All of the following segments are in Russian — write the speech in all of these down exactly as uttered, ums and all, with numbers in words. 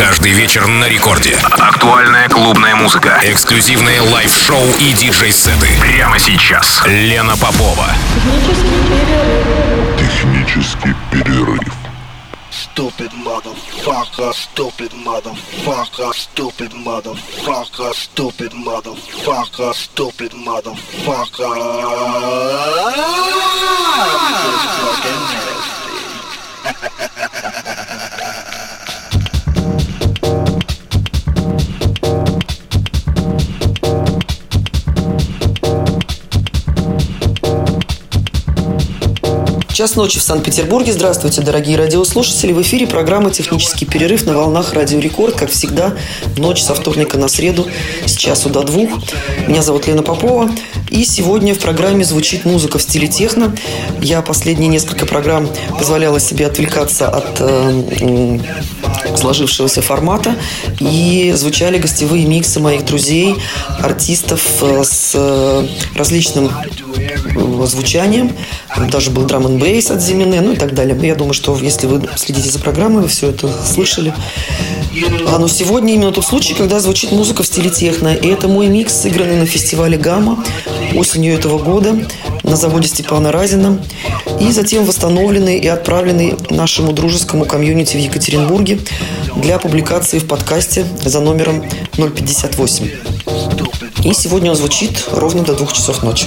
Каждый вечер на рекорде. Актуальная клубная музыка. Эксклюзивные лайв-шоу и диджей-сеты. Прямо сейчас. Лена Попова. Технический перерыв. Технический перерыв. Stupid motherfucker, stupid motherfucker, stupid motherfucker, stupid motherfucker, stupid motherfucker. Час ночи в Санкт-Петербурге. Здравствуйте, дорогие радиослушатели. В эфире программа «Технический перерыв» на волнах «Радиорекорд». Как всегда, ночь со вторника на среду с часу до двух. Меня зовут Лена Попова. И сегодня в программе звучит музыка в стиле техно. Я последние несколько программ позволяла себе отвлекаться от э, э, сложившегося формата. И звучали гостевые миксы моих друзей, артистов э, с э, различным э, звучанием. Даже был драм н бейс от Земляне, ну и так далее. Я думаю, что если вы следите за программой, вы все это слышали. А, но сегодня именно тот случай, когда звучит музыка в стиле техно. И это мой микс, сыгранный на фестивале «Гамма» осенью этого года на заводе Степана Разина. И затем восстановленный и отправленный нашему дружескому комьюнити в Екатеринбурге для публикации в подкасте за номером ноль пятьдесят восемь. И сегодня он звучит ровно до двух часов ночи.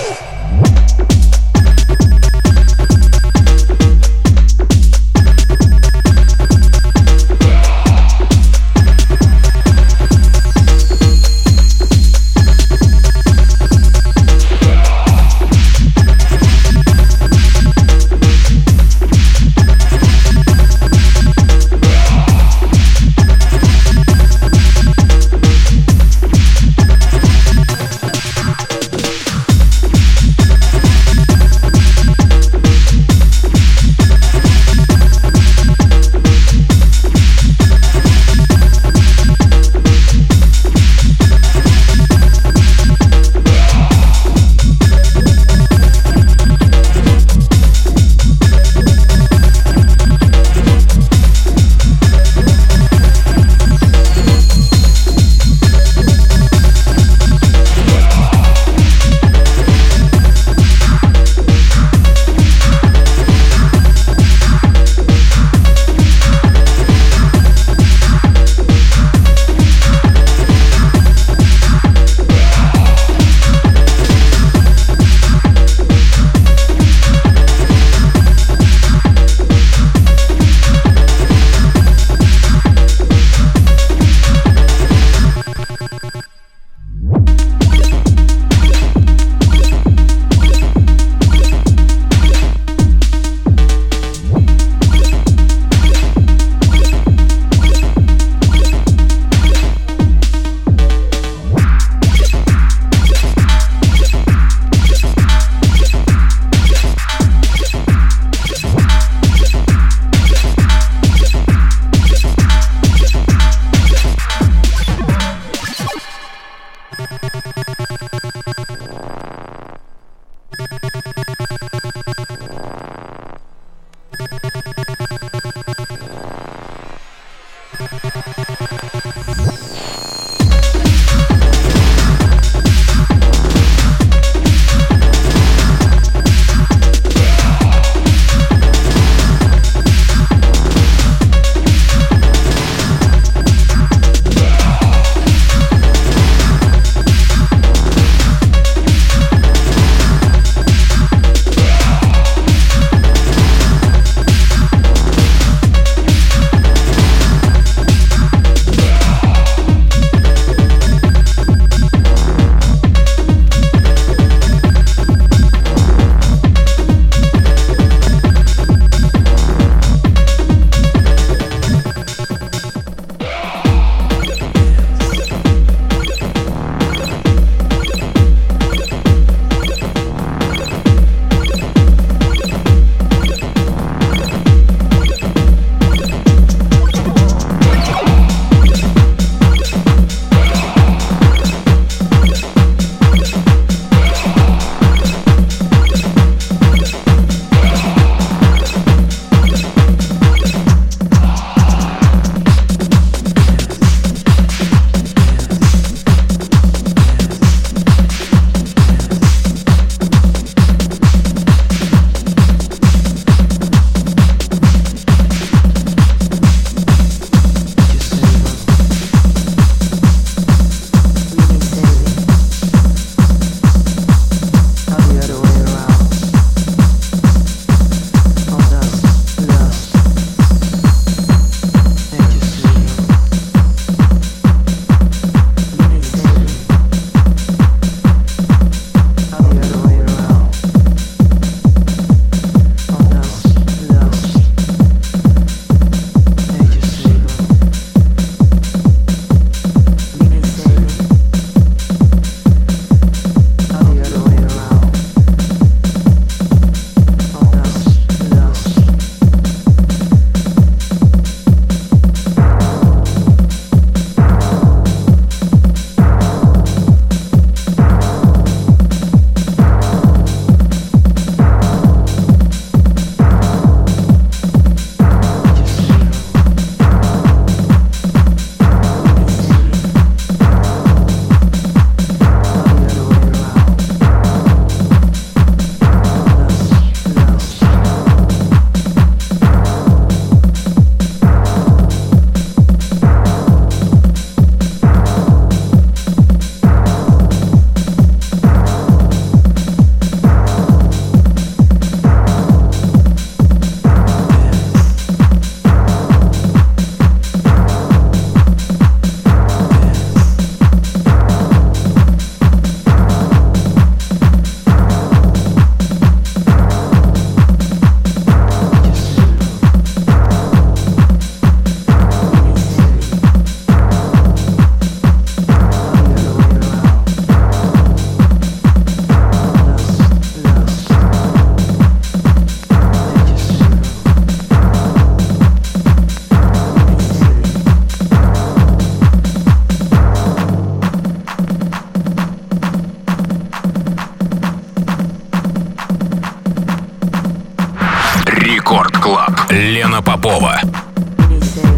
Лена Попова. Save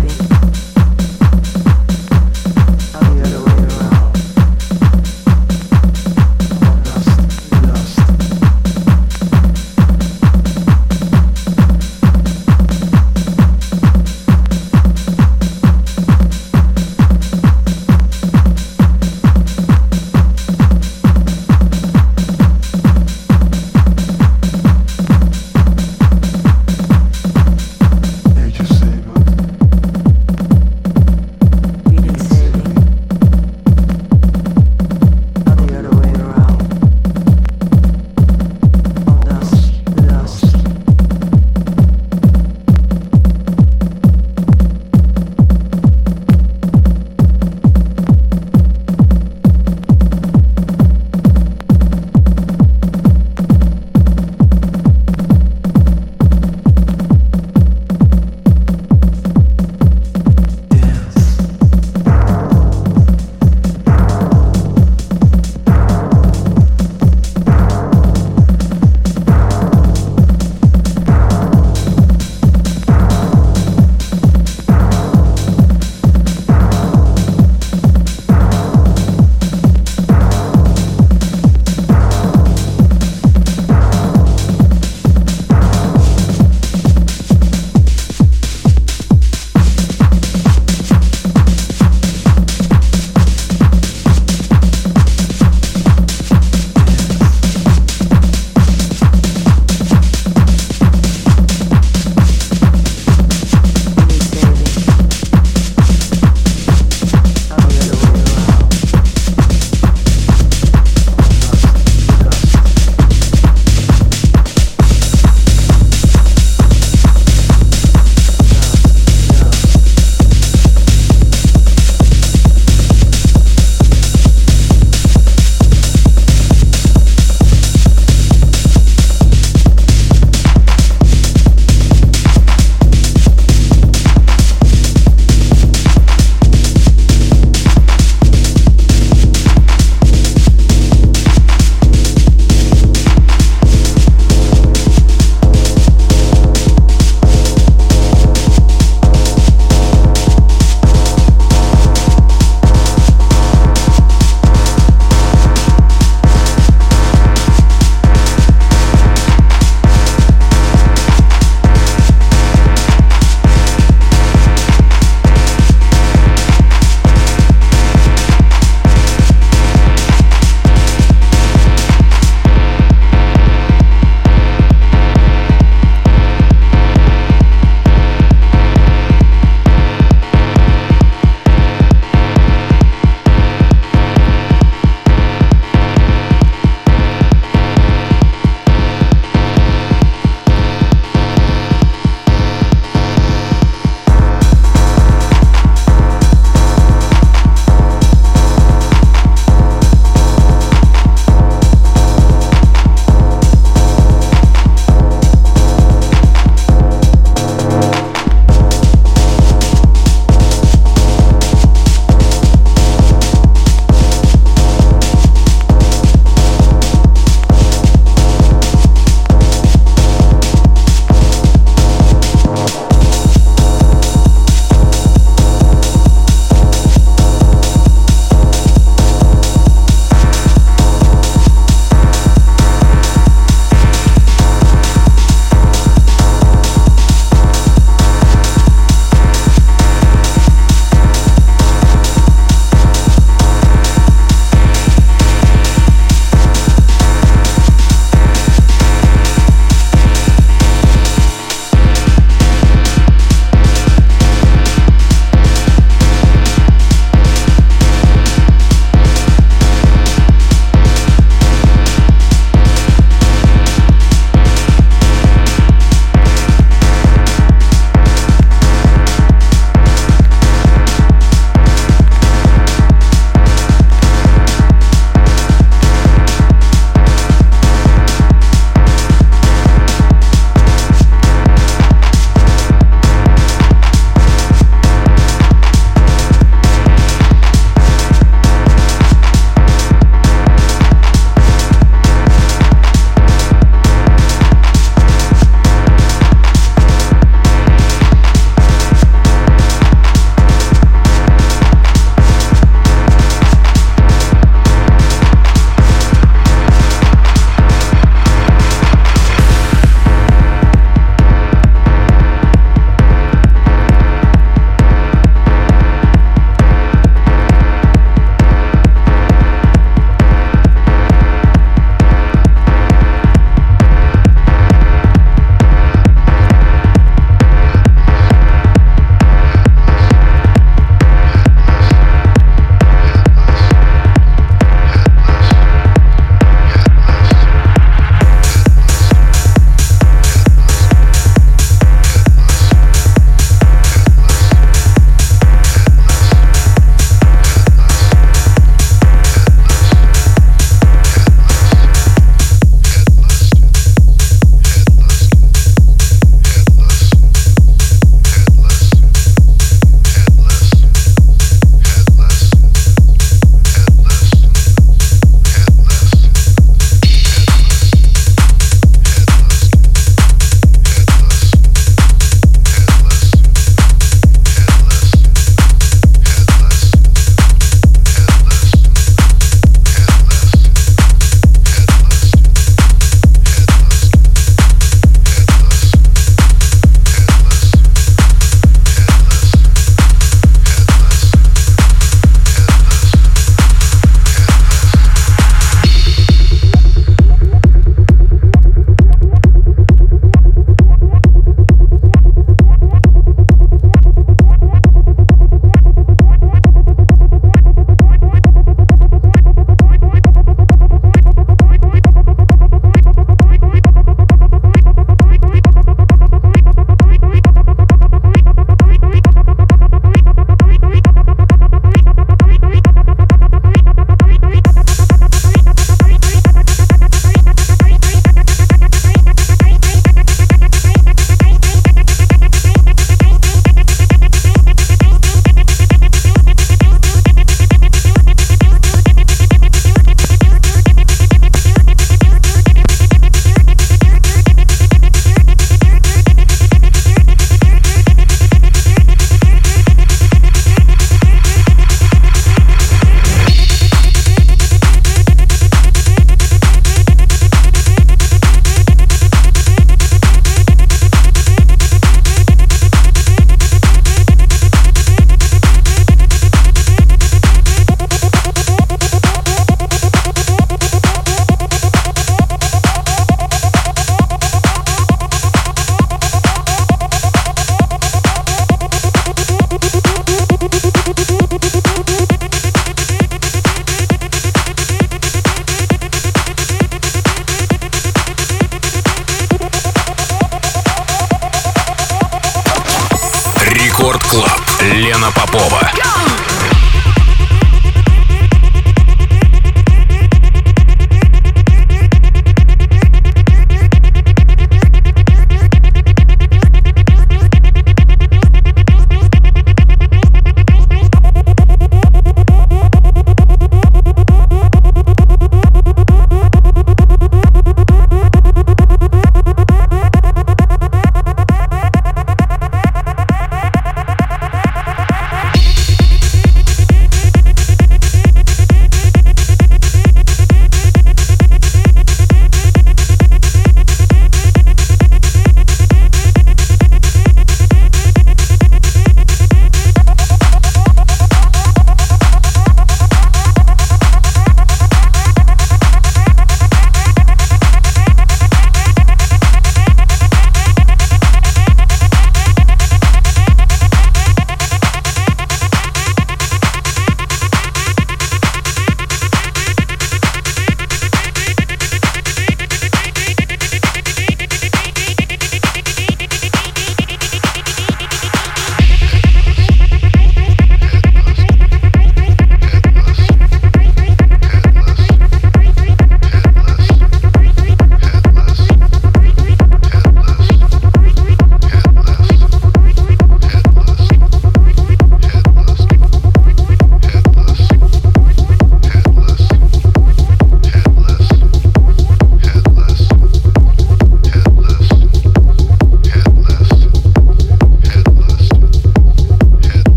Club. Лена Попова.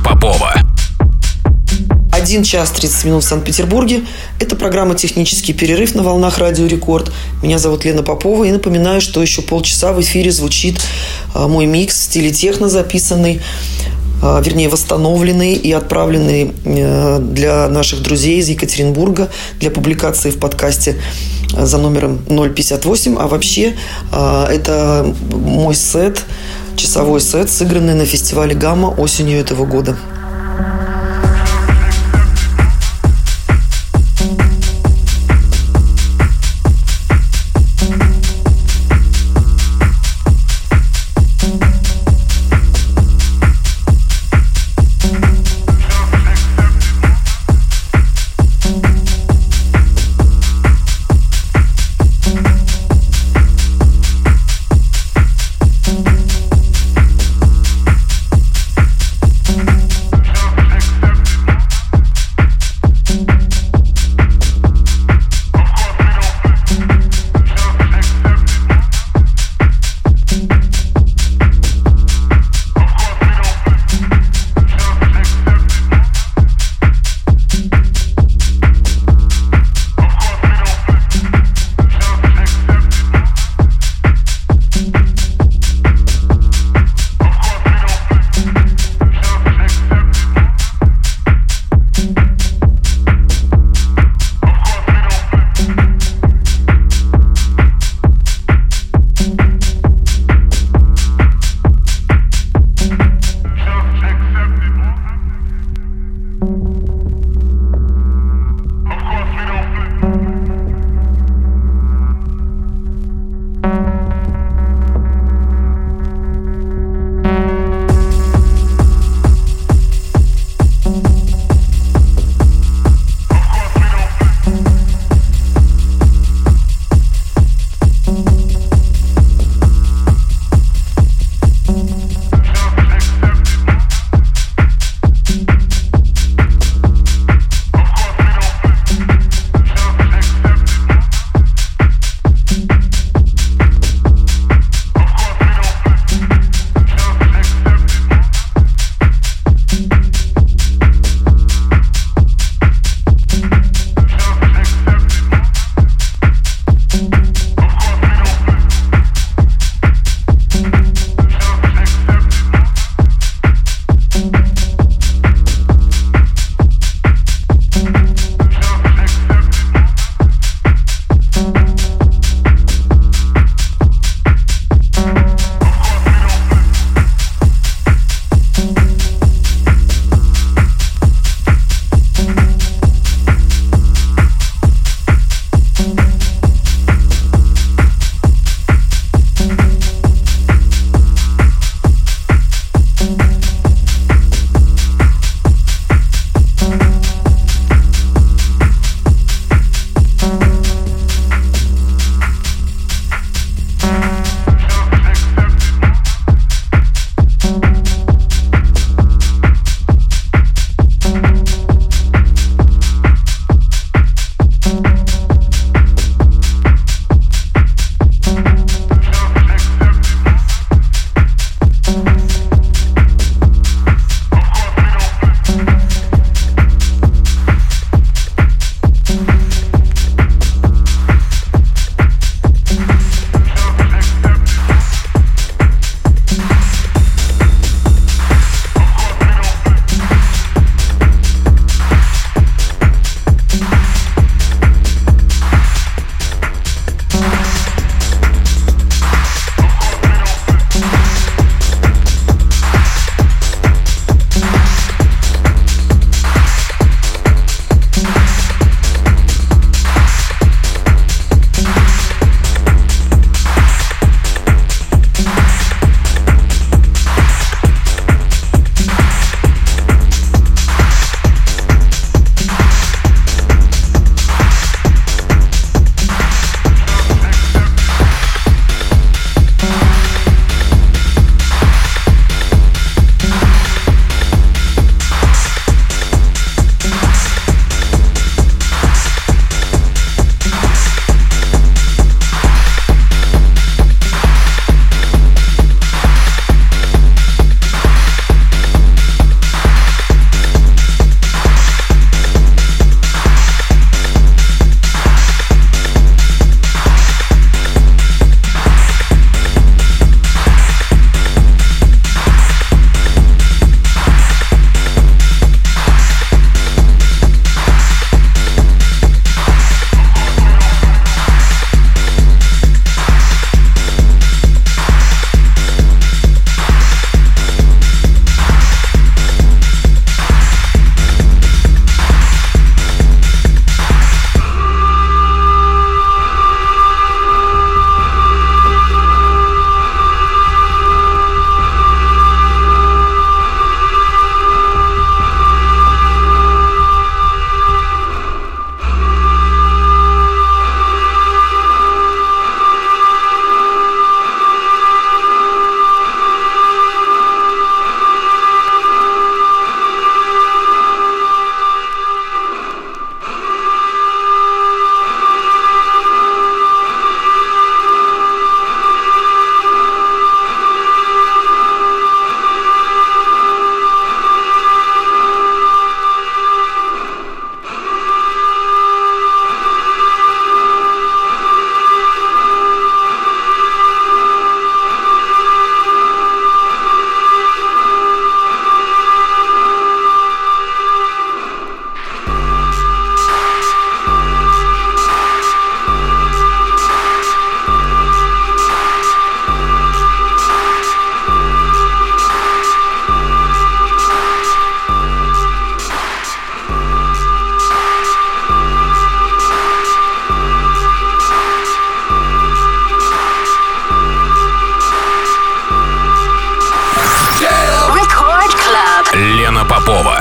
Лена Попова. один час тридцать минут в Санкт-Петербурге. Это программа «Технический перерыв» на волнах «Радиорекорд». Меня зовут Лена Попова. И напоминаю, что еще полчаса в эфире звучит мой микс в стиле техно, записанный, вернее, восстановленный и отправленный для наших друзей из Екатеринбурга для публикации в подкасте за номером ноль пятьдесят восемь. А вообще, это мой сет, часовой сет, сыгранный на фестивале «Гамма» осенью этого года. Попова.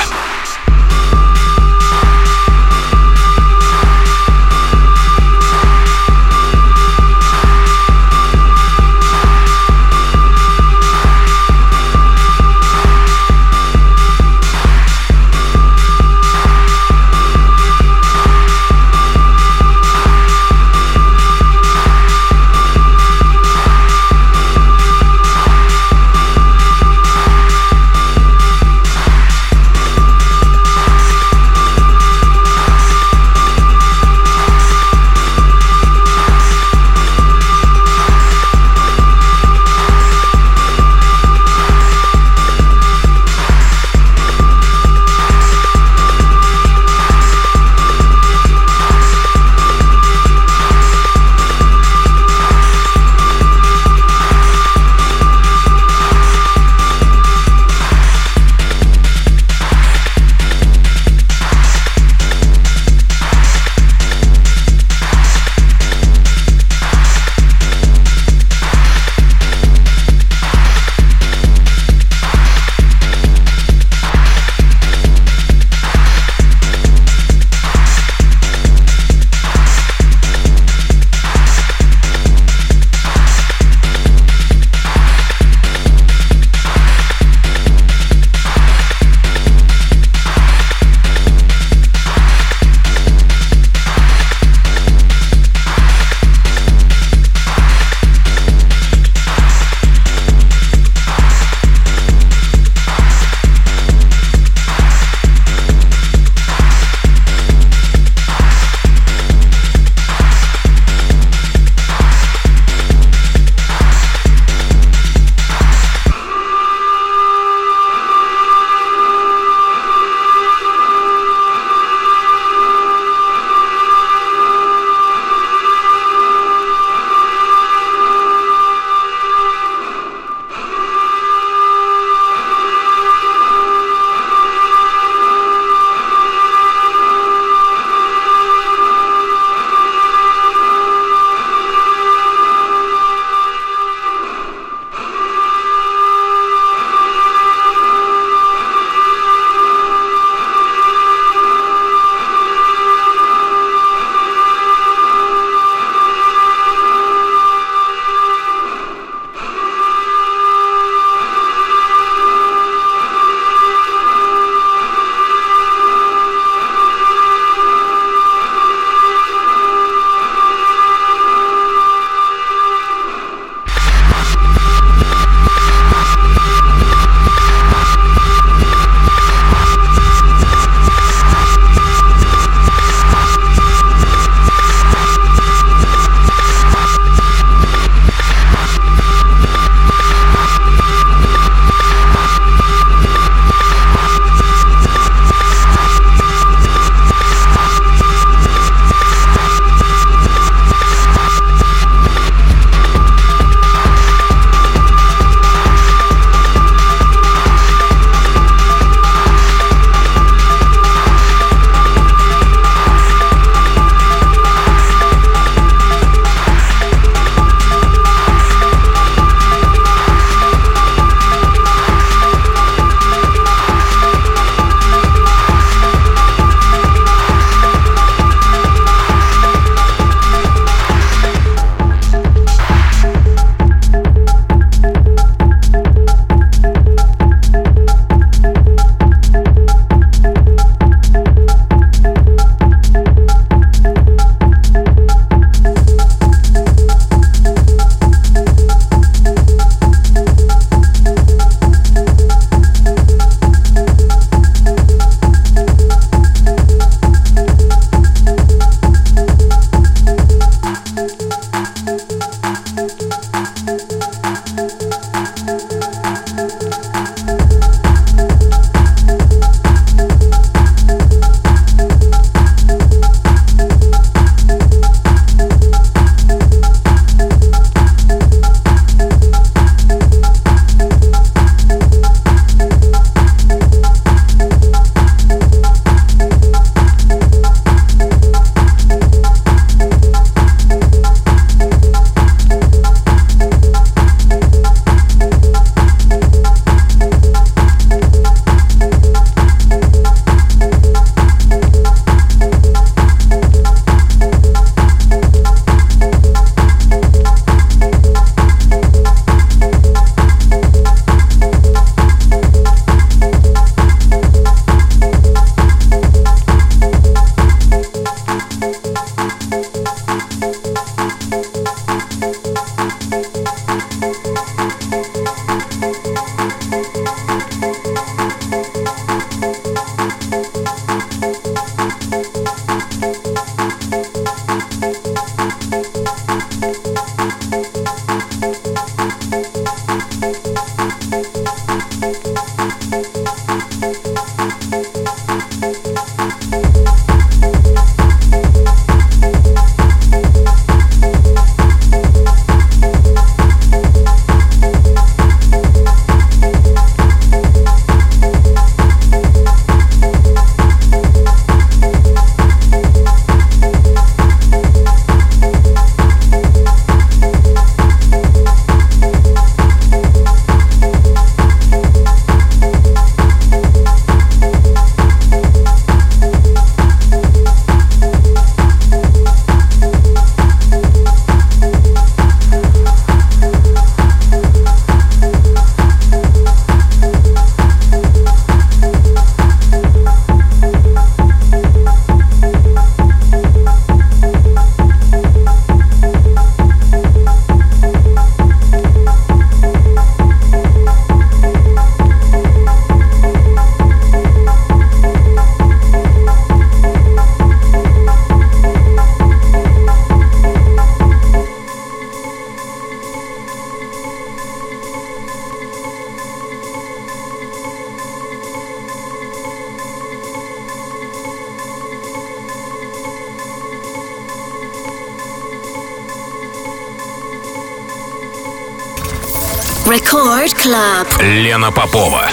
Record Club. Лена Попова.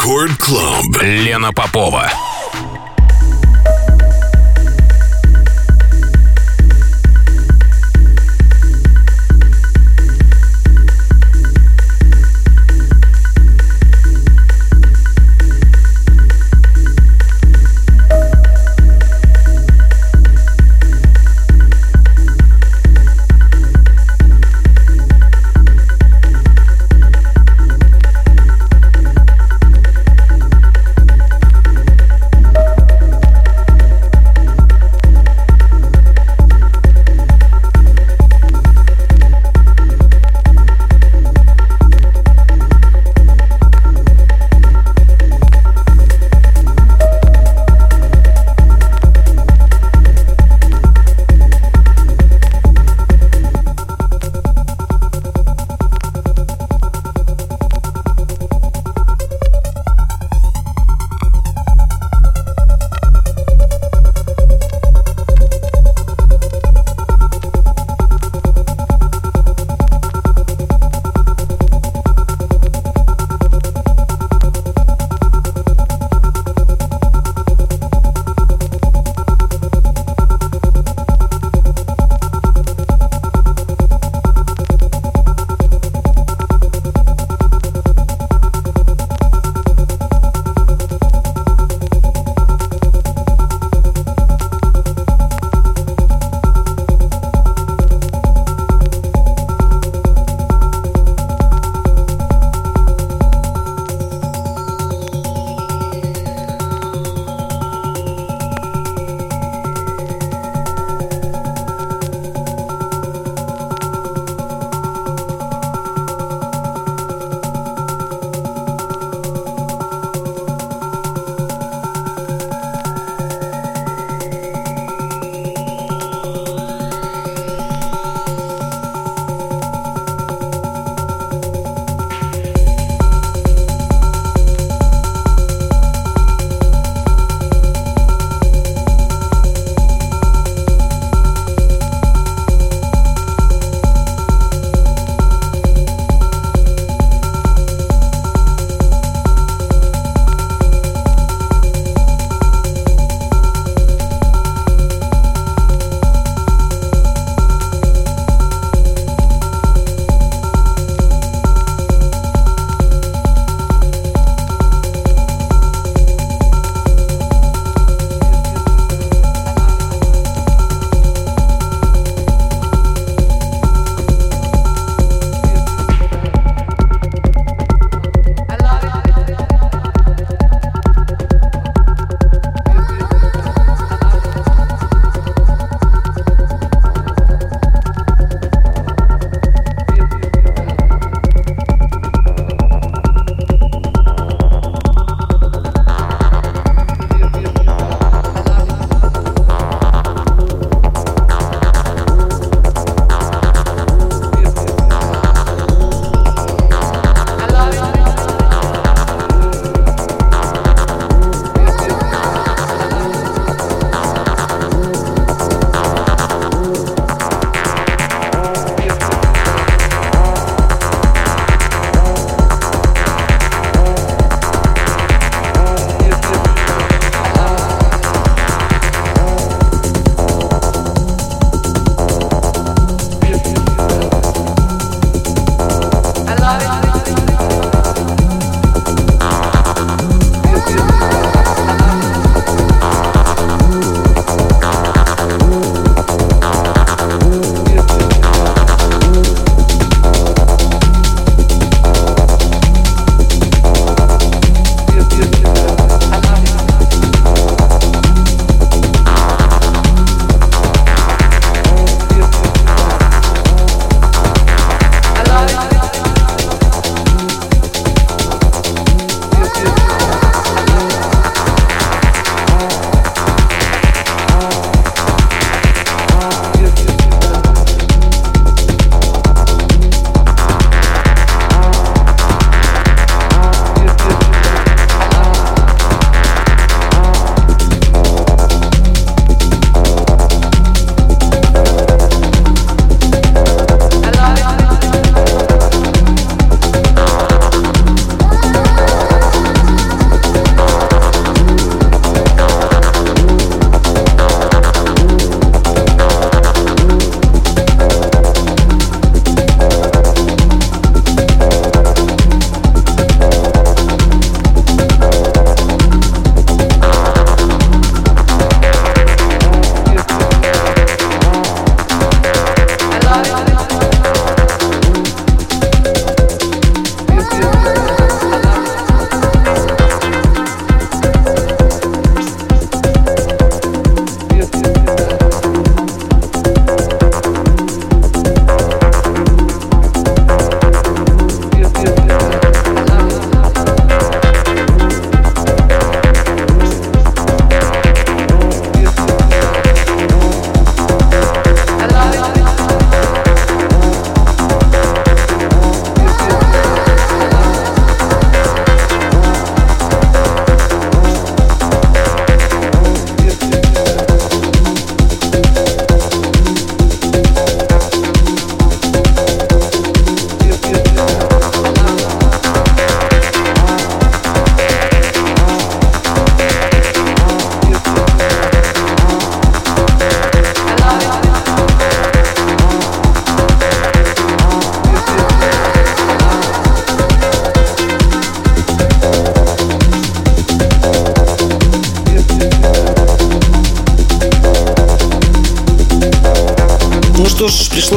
Record Club. Лена Попова.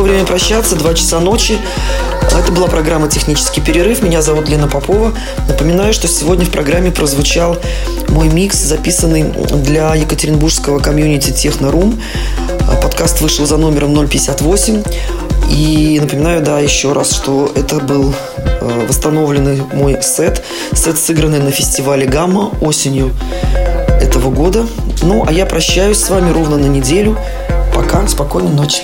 пришло время прощаться, два часа ночи. Это была программа «Технический перерыв». Меня зовут Лена Попова. Напоминаю, что сегодня в программе прозвучал мой микс, записанный для екатеринбургского комьюнити «Технорум». Подкаст вышел за номером ноль пятьдесят восемь. И напоминаю, да, еще раз, что это был восстановленный мой сет. Сет, сыгранный на фестивале «Гамма» осенью этого года. Ну, а я прощаюсь с вами ровно на неделю. Пока, спокойной ночи.